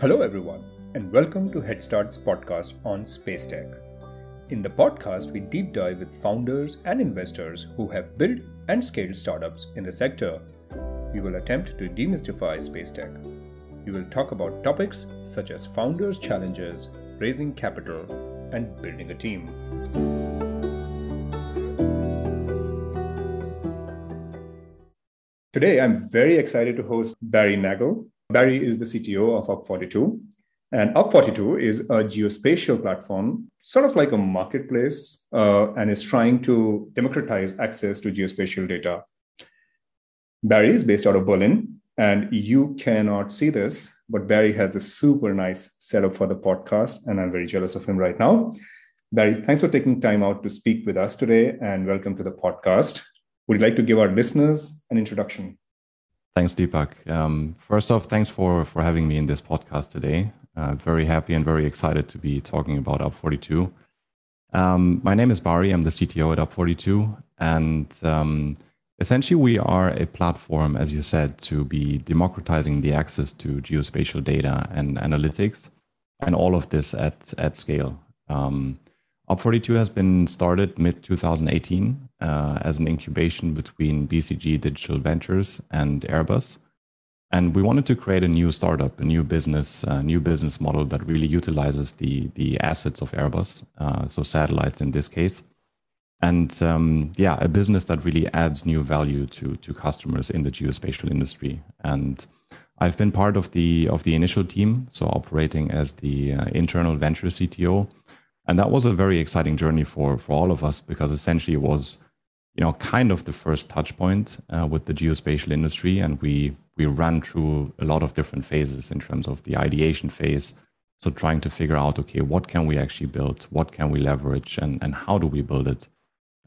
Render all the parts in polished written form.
Hello everyone, and welcome to HeadStart's podcast on SpaceTech. In the podcast, we deep dive with founders and investors who have built and scaled startups in the sector. We will attempt to demystify SpaceTech. We will talk about topics such as founders' challenges, raising capital, and building a team. Today, I'm very excited to host Barry Nagel. Barry is the CTO of UP42, and UP42 is a geospatial platform, sort of like a marketplace, and is trying to democratize access to geospatial data. Barry is based out of Berlin, and you cannot see this, but Barry has a super nice setup for the podcast, and I'm very jealous of him right now. Barry, thanks for taking time out to speak with us today, and welcome to the podcast. Would you like to give our listeners an introduction? Thanks, Deepak. First off, thanks for having me in this podcast today. Very happy and very excited to be talking about UP42. My name is Barry. I'm the CTO at UP42. And essentially, we are a platform, as you said, to be democratizing the access to geospatial data and analytics, and all of this at scale. UP42 has been started mid-2018 as an incubation between BCG Digital Ventures and Airbus. And we wanted to create a new startup, a new business model that really utilizes the assets of Airbus, so satellites in this case. And a business that really adds new value to customers in the geospatial industry. And I've been part of the initial team, so operating as the internal venture CTO. And that was a very exciting journey for all of us, because essentially it was, kind of the first touch point with the geospatial industry. And we ran through a lot of different phases in terms of the ideation phase. So trying to figure out, okay, what can we actually build? What can we leverage? And how do we build it?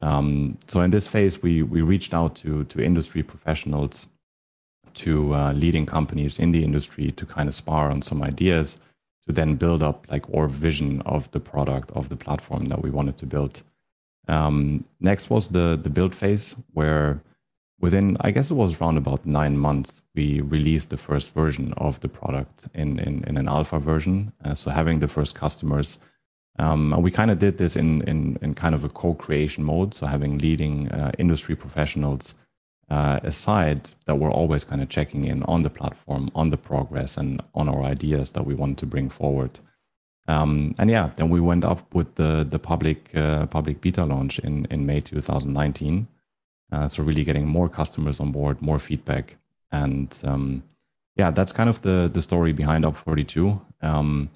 So in this phase, we reached out to industry professionals, to leading companies in the industry to kind of spar on some ideas, to then build up our vision of the product, of the platform that we wanted to build. Next was the build phase, where within, I guess it was around about 9 months, we released the first version of the product in an alpha version. So having the first customers, and we kind of did this in kind of a co-creation mode. So having leading industry professionals aside that we're always kind of checking in on the platform, on the progress, and on our ideas that we want to bring forward. Then we went up with the public beta launch in May 2019. So really getting more customers on board, more feedback. And that's kind of the story behind UP42.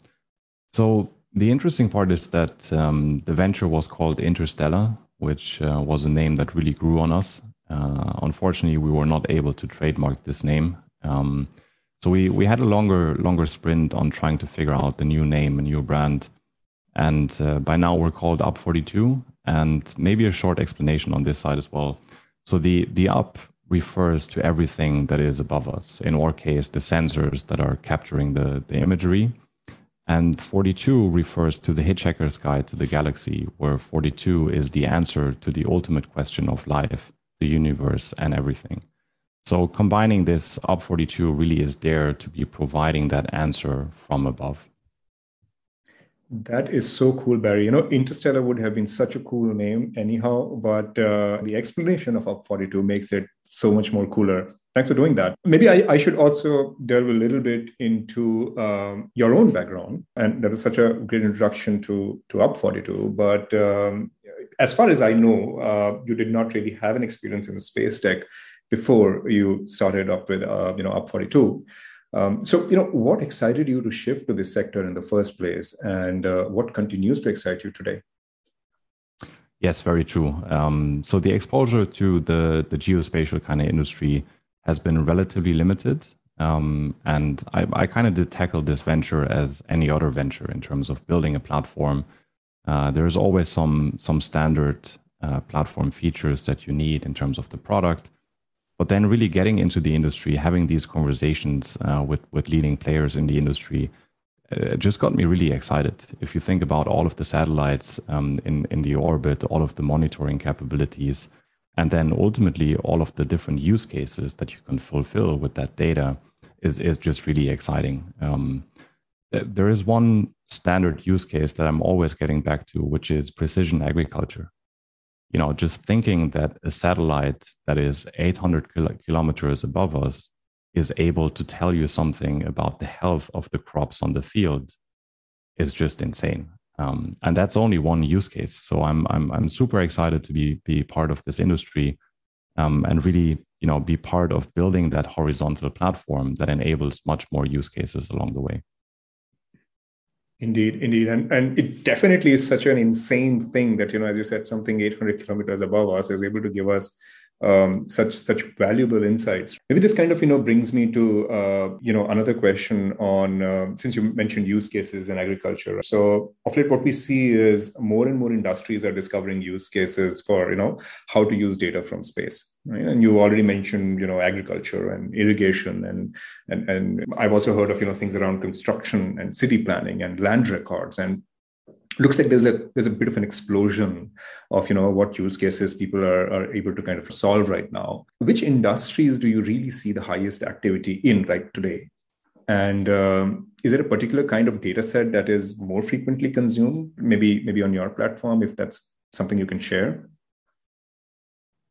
So the interesting part is that the venture was called Interstellar, which was a name that really grew on us. Unfortunately, we were not able to trademark this name. So we had a longer sprint on trying to figure out a new name, a new brand. And by now we're called UP42. And maybe a short explanation on this side as well. So the UP refers to everything that is above us. In our case, the sensors that are capturing the imagery. And 42 refers to the Hitchhiker's Guide to the Galaxy, where 42 is the answer to the ultimate question of life, the universe, and everything. So combining this, UP42 really is there to be providing that answer from above. That is so cool, Barry. Interstellar would have been such a cool name anyhow, but the explanation of UP42 makes it so much more cooler. Thanks for doing that. Maybe I should also delve a little bit into your own background. And that was such a great introduction to UP42. But as far as I know, you did not really have an experience in space tech before you started up with UP42. So, what excited you to shift to this sector in the first place, and what continues to excite you today? Yes, very true. So the exposure to the geospatial kind of industry has been relatively limited. And I kind of did tackle this venture as any other venture in terms of building a platform. There is always some standard platform features that you need in terms of the product. But then really getting into the industry, having these conversations with leading players in the industry, just got me really excited. If you think about all of the satellites in the orbit, all of the monitoring capabilities, And then ultimately, all of the different use cases that you can fulfill with that data is just really exciting. There is one standard use case that I'm always getting back to, which is precision agriculture. You know, just thinking that a satellite that is 800 kilometers above us is able to tell you something about the health of the crops on the field is just insane. And that's only one use case. So I'm super excited to be part of this industry, and really, you know, be part of building that horizontal platform that enables much more use cases along the way. Indeed. And it definitely is such an insane thing that, you know, as you said, something 800 kilometers above us is able to give us such valuable insights. Maybe this kind of, you know, brings me to, you know, another question on, since you mentioned use cases in agriculture. So of late, what we see is more and more industries are discovering use cases for, you know, how to use data from space. Right? And you already mentioned, you know, agriculture and irrigation, and I've also heard of, you know, things around construction and city planning and land records. And looks like there's a bit of an explosion of, you know, what use cases people are able to kind of solve right now. Which industries do you really see the highest activity in right today? And is there a particular kind of data set that is more frequently consumed, maybe on your platform, if that's something you can share?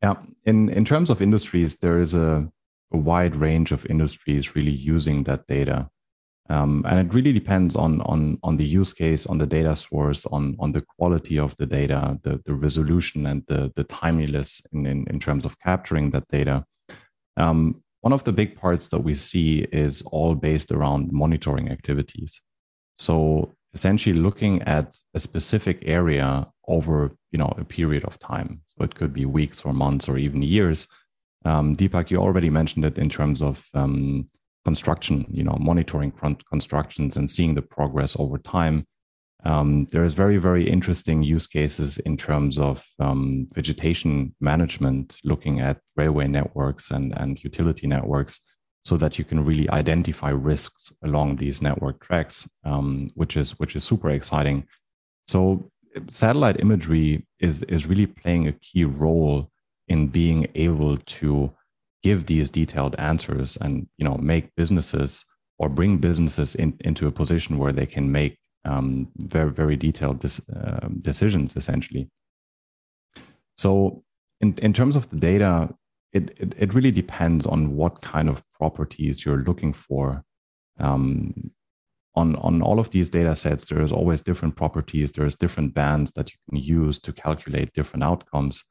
Yeah, in terms of industries, there is a wide range of industries really using that data. And it really depends on the use case, on the data source, on the quality of the data, the resolution, and the timeliness in terms of capturing that data. One of the big parts that we see is all based around monitoring activities. So essentially looking at a specific area over, you know, a period of time. So it could be weeks or months or even years. Deepak, you already mentioned it in terms of construction, you know, monitoring constructions and seeing the progress over time. There is very, very interesting use cases in terms of vegetation management, looking at railway networks and utility networks, so that you can really identify risks along these network tracks, which is super exciting. So satellite imagery is really playing a key role in being able to give these detailed answers and, you know, make businesses or bring businesses into a position where they can make very, very detailed decisions, essentially. So in terms of the data, it really depends on what kind of properties you're looking for. On all of these data sets, there is always different properties. There is different bands that you can use to calculate different outcomes.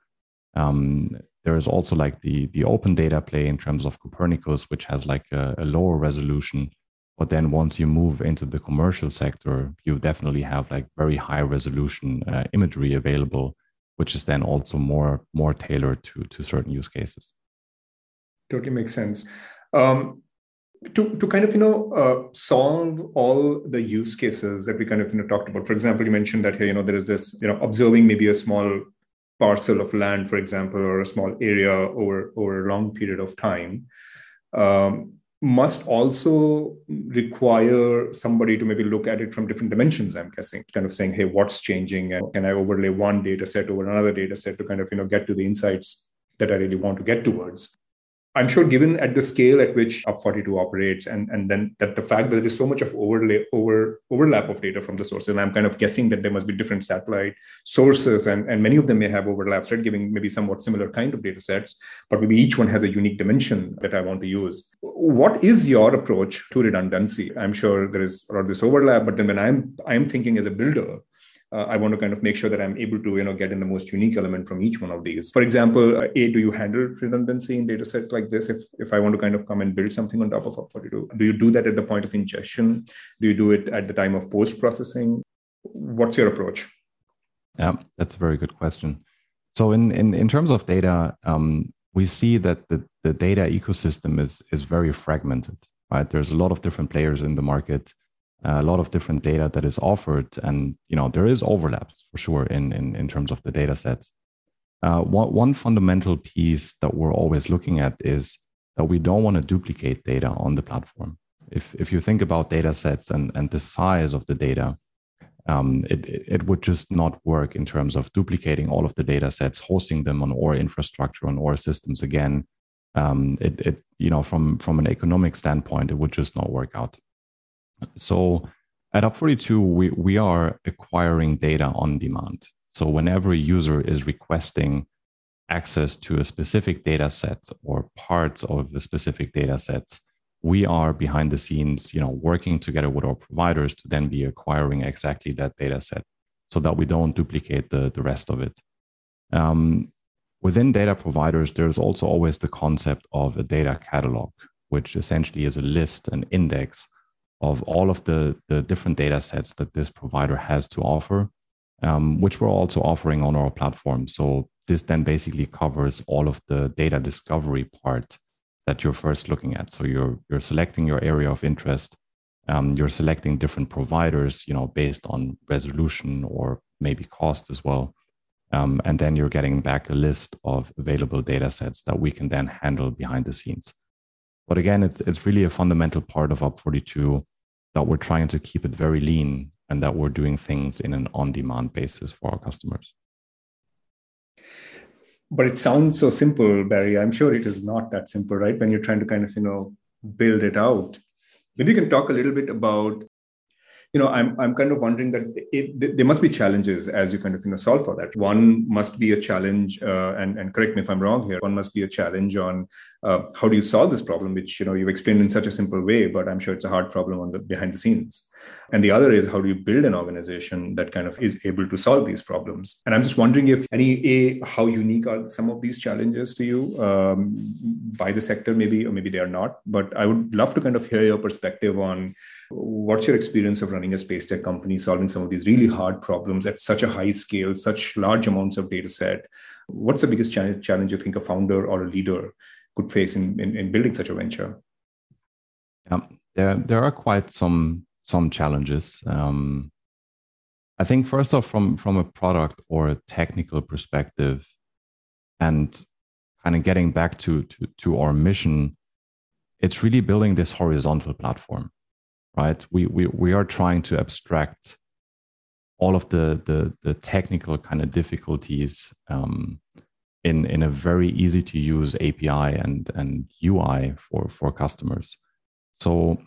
There is also like the open data play in terms of Copernicus, which has like a lower resolution. But then once you move into the commercial sector, you definitely have like very high resolution imagery available, which is then also more tailored to certain use cases. Totally makes sense. To kind of, you know, solve all the use cases that we kind of, you know, talked about. For example, you mentioned that here, you know, there is this, you know, observing maybe a small parcel of land, for example, or a small area over a long period of time, must also require somebody to maybe look at it from different dimensions, I'm guessing, kind of saying, hey, what's changing? And can I overlay one data set over another data set to kind of, you know, get to the insights that I really want to get towards? I'm sure, given at the scale at which UP42 operates, and then that the fact that there is so much of overlap of data from the sources, and I'm kind of guessing that there must be different satellite sources, and many of them may have overlaps, right? Giving maybe somewhat similar kind of data sets, but maybe each one has a unique dimension that I want to use. What is your approach to redundancy? I'm sure there is a lot of this overlap, but then when I'm thinking as a builder, I want to kind of make sure that I'm able to, you know, get in the most unique element from each one of these. For example, do you handle redundancy in data sets like this? If I want to kind of come and build something on top of UP42, do you do that at the point of ingestion? Do you do it at the time of post-processing? What's your approach? Yeah, that's a very good question. So in terms of data, we see that the data ecosystem is very fragmented, right? There's a lot of different players in the market. A lot of different data that is offered, and, you know, there is overlaps for sure in terms of the data sets. One fundamental piece that we're always looking at is that we don't want to duplicate data on the platform. If you think about data sets and the size of the data, It would just not work in terms of duplicating all of the data sets, hosting them on our infrastructure, on our systems again. From an economic standpoint, it would just not work out. So at UP42, we are acquiring data on demand. So whenever a user is requesting access to a specific data set or parts of the specific data sets, we are behind the scenes, working together with our providers to then be acquiring exactly that data set so that we don't duplicate the rest of it. Within data providers, there's also always the concept of a data catalog, which essentially is a list, an index of all of the different data sets that this provider has to offer, which we're also offering on our platform. So this then basically covers all of the data discovery part that you're first looking at. So you're selecting your area of interest, you're selecting different providers, based on resolution or maybe cost as well. And then you're getting back a list of available data sets that we can then handle behind the scenes. But again, it's really a fundamental part of UP42 that we're trying to keep it very lean and that we're doing things in an on-demand basis for our customers. But it sounds so simple, Barry. I'm sure it is not that simple, right? When you're trying to kind of, build it out. Maybe you can talk a little bit about, I'm kind of wondering that there must be challenges as you kind of, solve for that. One must be a challenge, and correct me if I'm wrong here, one must be a challenge on how do you solve this problem, which, you've explained in such a simple way, but I'm sure it's a hard problem behind the scenes. And the other is, how do you build an organization that kind of is able to solve these problems? And I'm just wondering if how unique are some of these challenges to you by the sector, maybe, or maybe they are not. But I would love to kind of hear your perspective on what's your experience of running a space tech company, solving some of these really hard problems at such a high scale, such large amounts of data set. What's the biggest challenge you think a founder or a leader could face in building such a venture? There are quite some challenges. I think first off, from a product or a technical perspective, and kind of getting back to our mission, it's really building this horizontal platform, right? We are trying to abstract all of the technical kind of difficulties in a very easy to use API and UI for customers. So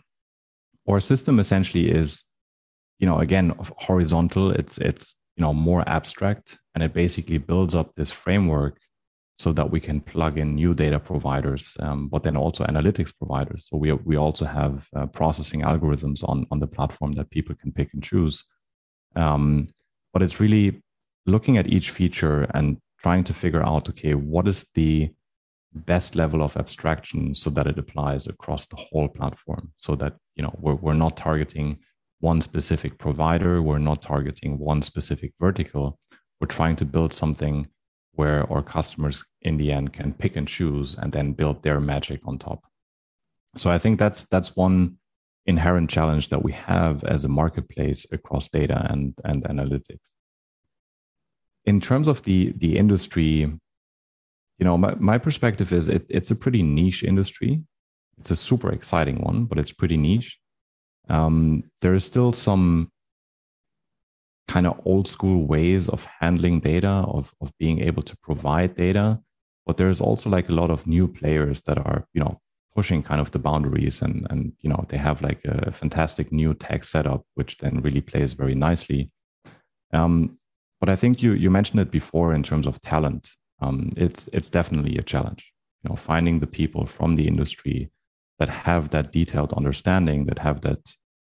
our system essentially is, again, horizontal. It's more abstract, and it basically builds up this framework so that we can plug in new data providers, but then also analytics providers. So we also have processing algorithms on the platform that people can pick and choose. But it's really looking at each feature and trying to figure out, okay, what is the best level of abstraction so that it applies across the whole platform, so that we're not targeting one specific provider, we're not targeting one specific vertical. We're trying to build something where our customers in the end can pick and choose and then build their magic on top. So I think that's one inherent challenge that we have as a marketplace across data and analytics. In terms of the industry, my perspective is it's a pretty niche industry. It's a super exciting one, but it's pretty niche. There is still some kind of old school ways of handling data, of being able to provide data, but there's also like a lot of new players that are, pushing kind of the boundaries and they have like a fantastic new tech setup, which then really plays very nicely. But I think you mentioned it before in terms of talent. It's definitely a challenge, finding the people from the industry that have that detailed understanding, that have that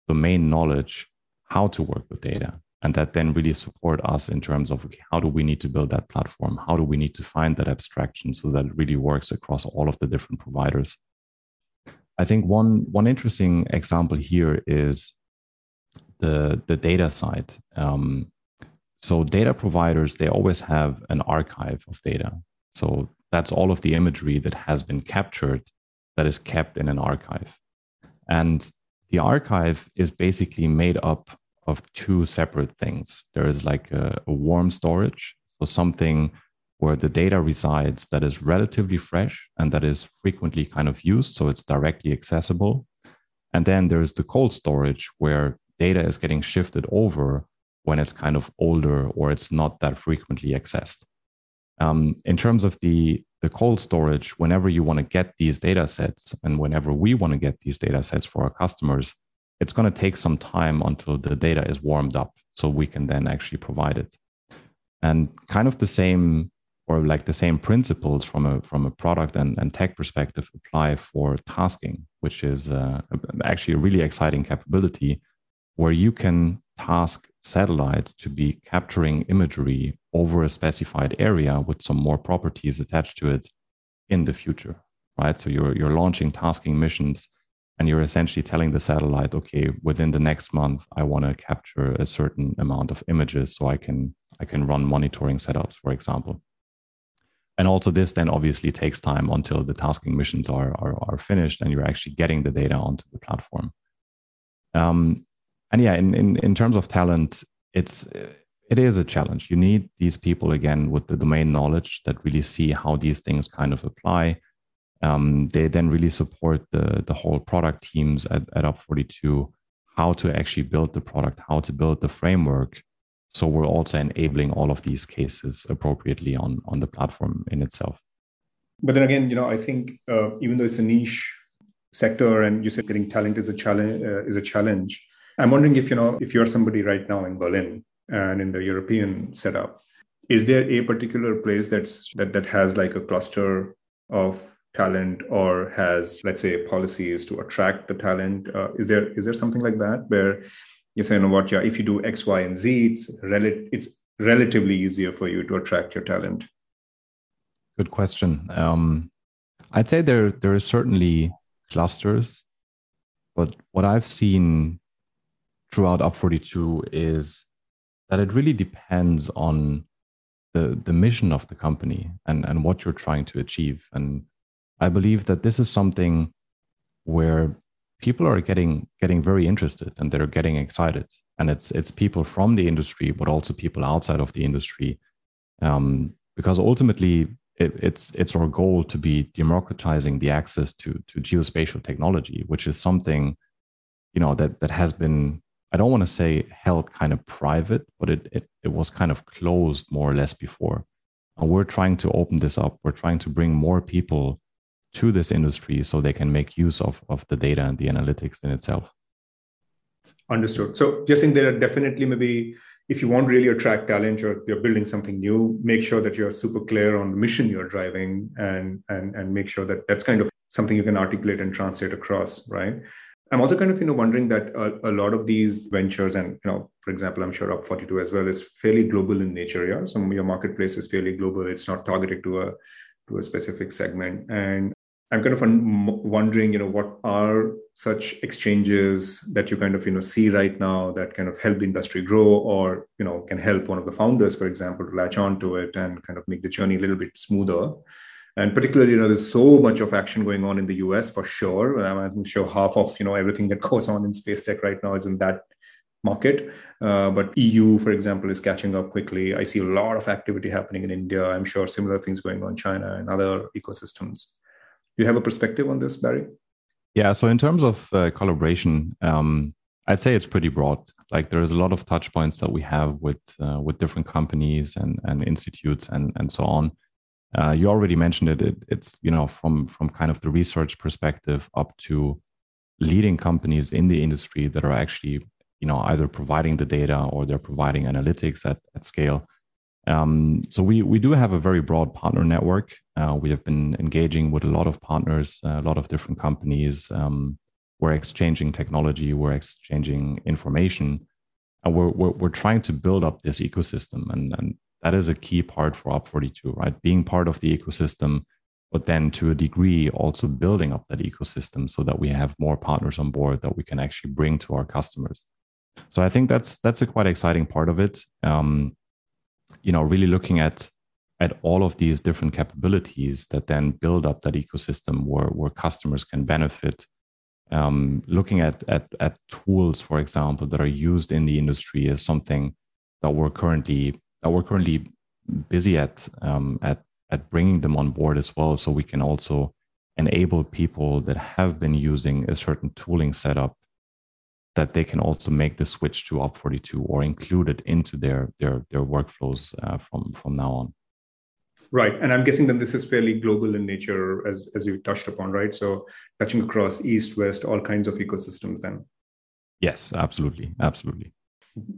domain knowledge, how to work with data, and that then really support us in terms of, okay, how do we need to build that platform? How do we need to find that abstraction so that it really works across all of the different providers? I think one interesting example here is the data side. So data providers, they always have an archive of data. So that's all of the imagery that has been captured that is kept in an archive. And the archive is basically made up of two separate things. There is like a warm storage, so something where the data resides that is relatively fresh and that is frequently kind of used, so it's directly accessible. And then there is the cold storage where data is getting shifted over when it's kind of older or it's not that frequently accessed. In terms of the cold storage, whenever you want to get these data sets and whenever we want to get these data sets for our customers, it's going to take some time until the data is warmed up so we can then actually provide it. And kind of the same, or like the same principles from a product and tech perspective apply for tasking, which is actually a really exciting capability where you can task satellites to be capturing imagery over a specified area with some more properties attached to it in the future, right? So you're launching tasking missions and you're essentially telling the satellite, okay, within the next month, I want to capture a certain amount of images so I can run monitoring setups, for example. And also this then obviously takes time until the tasking missions are finished and you're actually getting the data onto the platform. And yeah, in terms of talent, it is a challenge. You need these people, again, with the domain knowledge that really see how these things kind of apply. They then really support the whole product teams at UP42, how to actually build the product, how to build the framework. So we're also enabling all of these cases appropriately on the platform in itself. But then again, I think even though it's a niche sector and you said getting talent is a challenge, I'm wondering if you're somebody right now in Berlin and in the European setup, is there a particular place that has like a cluster of talent or has, let's say, policies to attract the talent? Is there something like that where you say, if you do X, Y, and Z, it's relatively easier for you to attract your talent? Good question. I'd say there are certainly clusters, but what I've seen throughout UP42 is that it really depends on the mission of the company and what you're trying to achieve. And I believe that this is something where people are getting very interested and they're getting excited. And it's people from the industry, but also people outside of the industry. Because ultimately it's our goal to be democratizing the access to geospatial technology, which is something, that has been, I don't want to say held kind of private, but it was kind of closed more or less before. And we're trying to open this up. We're trying to bring more people to this industry so they can make use of the data and the analytics in itself. Understood. So just think there are definitely maybe, if you want really attract talent or you're building something new, make sure that you're super clear on the mission you're driving and make sure that that's kind of something you can articulate and translate across, right? I'm also kind of, wondering that a lot of these ventures and, for example, I'm sure UP42 as well is fairly global in nature. Yeah? So your marketplace is fairly global. It's not targeted to a specific segment. And I'm kind of wondering, what are such exchanges that you kind of, see right now that kind of help the industry grow or, can help one of the founders, for example, to latch onto it and kind of make the journey a little bit smoother. And particularly, there's so much of action going on in the US for sure. I'm sure half of, everything that goes on in space tech right now is in that market. But EU, for example, is catching up quickly. I see a lot of activity happening in India. I'm sure similar things going on in China and other ecosystems. Do you have a perspective on this, Barry? Yeah. So in terms of collaboration, I'd say it's pretty broad. Like there is a lot of touch points that we have with different companies and institutes and so on. You already mentioned it. It's from kind of the research perspective up to leading companies in the industry that are actually either providing the data or they're providing analytics at scale. So we do have a very broad partner network. We have been engaging with a lot of partners, a lot of different companies. We're exchanging technology, we're exchanging information, and we're trying to build up this ecosystem and that is a key part for UP42, right? Being part of the ecosystem, but then to a degree also building up that ecosystem so that we have more partners on board that we can actually bring to our customers. So I think that's a quite exciting part of it. Really looking at all of these different capabilities that then build up that ecosystem where customers can benefit. Looking at tools, for example, that are used in the industry is something that we're currently busy at bringing them on board as well, so we can also enable people that have been using a certain tooling setup that they can also make the switch to UP42 or include it into their workflows from now on. Right. And I'm guessing then this is fairly global in nature, as you touched upon, right? So touching across east, west, all kinds of ecosystems then. Yes, absolutely. Absolutely.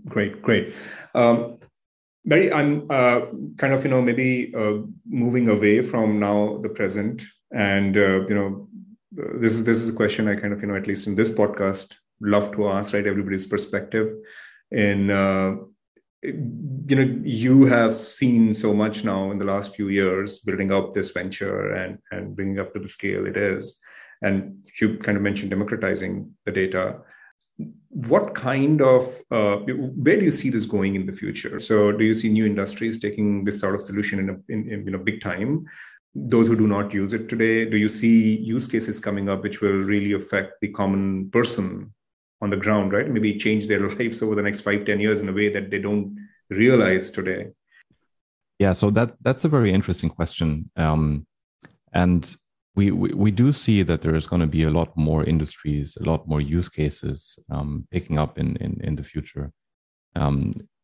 Great, great. Barry, I'm kind of, maybe moving away from now the present. And, this is a question I kind of, at least in this podcast, love to ask, right? Everybody's perspective in, you have seen so much now in the last few years building up this venture and bringing up to the scale it is. And you kind of mentioned democratizing the data. What kind of, where do you see this going in the future? So do you see new industries taking this sort of solution in big time? Those who do not use it today, do you see use cases coming up which will really affect the common person on the ground, right? Maybe change their lives over the next 5-10 years in a way that they don't realize today. Yeah, so that's a very interesting question. And we do see that there is going to be a lot more industries, a lot more use cases picking up in the future.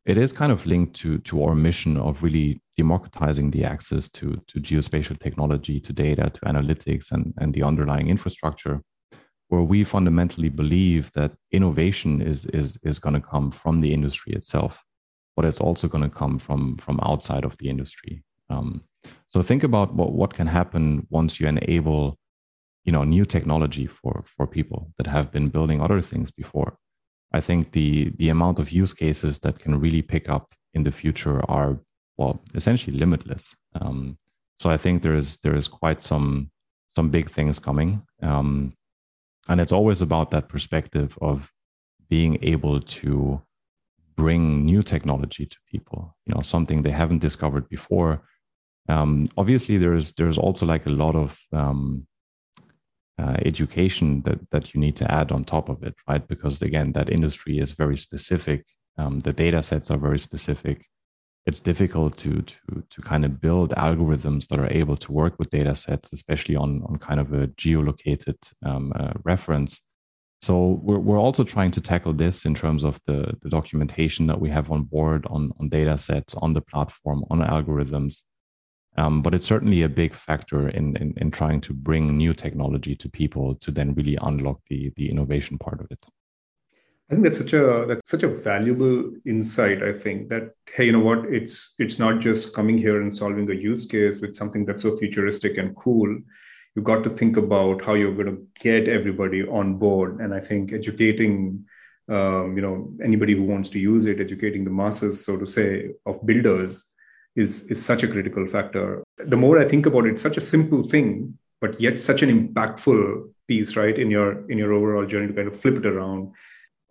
It is kind of linked to our mission of really democratizing the access to geospatial technology, to data, to analytics, and the underlying infrastructure, where we fundamentally believe that innovation is going to come from the industry itself, but it's also going to come from outside of the industry. So think about what can happen once you enable, new technology for people that have been building other things before. I think the amount of use cases that can really pick up in the future are, essentially limitless. So I think there is quite some big things coming. And it's always about that perspective of being able to bring new technology to people, something they haven't discovered before. Obviously, there's also like a lot of education that you need to add on top of it, right? Because again, that industry is very specific. The data sets are very specific. It's difficult to kind of build algorithms that are able to work with data sets, especially on kind of a geolocated reference. So we're also trying to tackle this in terms of the documentation that we have on board, on data sets, on the platform, on algorithms. But it's certainly a big factor in trying to bring new technology to people to then really unlock the innovation part of it. I think that's such a valuable insight. I think that, hey, you know what? It's not just coming here and solving a use case with something that's so futuristic and cool. You've got to think about how you're going to get everybody on board. And I think educating, anybody who wants to use it, educating the masses, so to say, of builders is such a critical factor. The more I think about it, it's such a simple thing, but yet such an impactful piece, right? In your overall journey to kind of flip it around.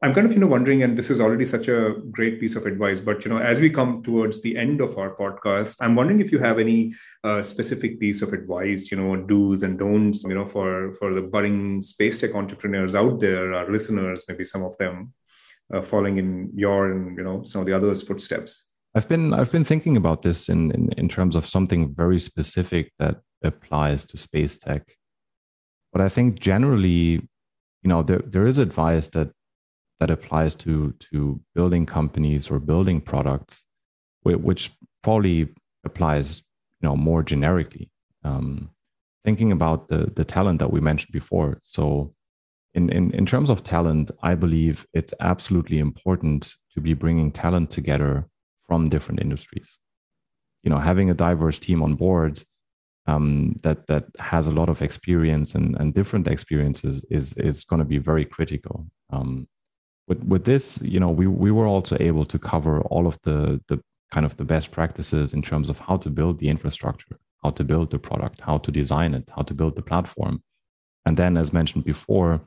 I'm kind of, wondering, and this is already such a great piece of advice, but, as we come towards the end of our podcast, I'm wondering if you have any specific piece of advice, do's and don'ts, for the budding space tech entrepreneurs out there, our listeners, maybe some of them following in your and, some of the others' footsteps. I've been thinking about this in terms of something very specific that applies to space tech. But I think generally, there is advice that applies to building companies or building products, which probably applies, more generically. Thinking about the talent that we mentioned before. So in terms of talent, I believe it's absolutely important to be bringing talent together from different industries. Having a diverse team on board that has a lot of experience and different experiences is going to be very critical. With this, we were also able to cover all of the kind of the best practices in terms of how to build the infrastructure, how to build the product, how to design it, how to build the platform. And then, as mentioned before,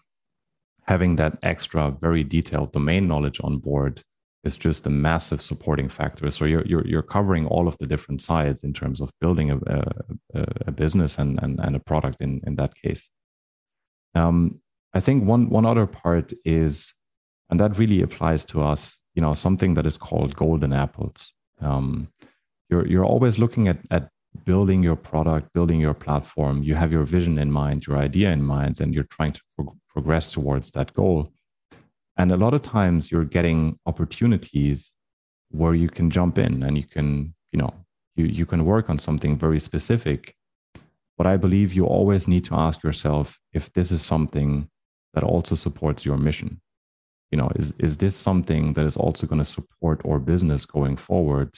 having that extra very detailed domain knowledge on board is just a massive supporting factor. So you're covering all of the different sides in terms of building a business and a product in that case. I think one other part is, and that really applies to us, something that is called golden apples. You're always looking at building your product, building your platform. You have your vision in mind, your idea in mind, and you're trying to progress towards that goal. And a lot of times you're getting opportunities where you can jump in and you can, you know, you can work on something very specific. But I believe you always need to ask yourself if this is something that also supports your mission. You know, is this something that is also going to support our business going forward?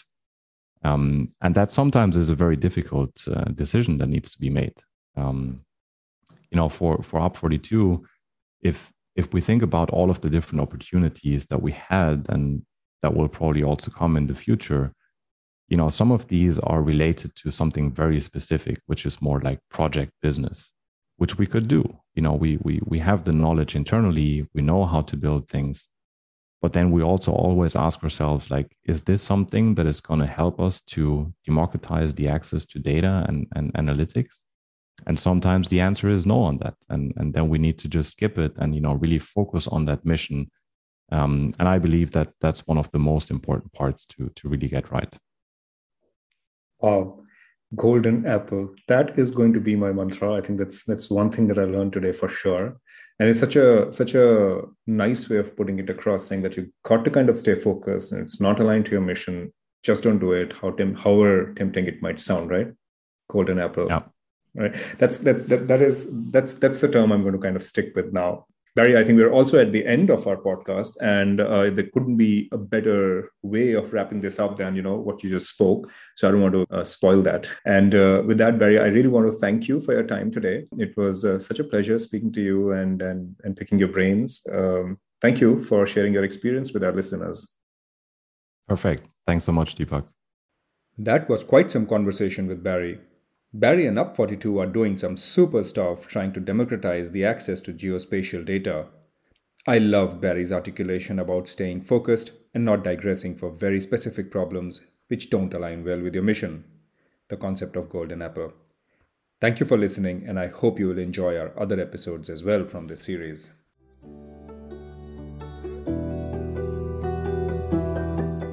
And that sometimes is a very difficult decision that needs to be made. You know, for UP42, if we think about all of the different opportunities that we had and that will probably also come in the future, you know, some of these are related to something very specific, which is more like project business, which we could do. You know, we have the knowledge internally, we know how to build things, but then we also always ask ourselves, like, is this something that is going to help us to democratize the access to data and analytics? And sometimes the answer is no on that. And then we need to just skip it and, you know, really focus on that mission. And I believe that that's one of the most important parts to really get right. Wow, golden apple. That is going to be my mantra. I think that's one thing that I learned today for sure. And it's such a nice way of putting it across, saying that you've got to kind of stay focused and it's not aligned to your mission. Just don't do it, however tempting it might sound, right? Golden apple. Yeah. Right. That's the term I'm going to kind of stick with now. Barry, I think we're also at the end of our podcast, and there couldn't be a better way of wrapping this up than, you know, what you just spoke. So I don't want to spoil that. And with that, Barry, I really want to thank you for your time today. It was such a pleasure speaking to you and picking your brains. Thank you for sharing your experience with our listeners. Perfect. Thanks so much, Deepak. That was quite some conversation with Barry. Barry and UP42 are doing some super stuff trying to democratize the access to geospatial data. I loved Barry's articulation about staying focused and not digressing for very specific problems which don't align well with your mission, the concept of golden apple. Thank you for listening, and I hope you will enjoy our other episodes as well from this series.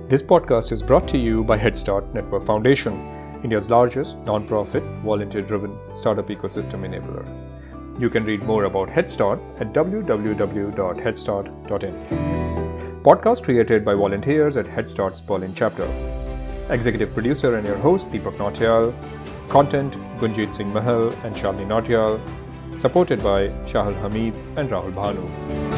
This podcast is brought to you by HeadStart Network Foundation, India's largest non-profit, volunteer-driven startup ecosystem enabler. You can read more about HeadStart at www.headstart.in. Podcast created by volunteers at HeadStart's Berlin chapter. Executive producer and your host, Deepak Nautiyal. Content, Gunjeet Singh Mahal and Charli Nautiyal. Supported by Shahul Hamid and Rahul Bhanu.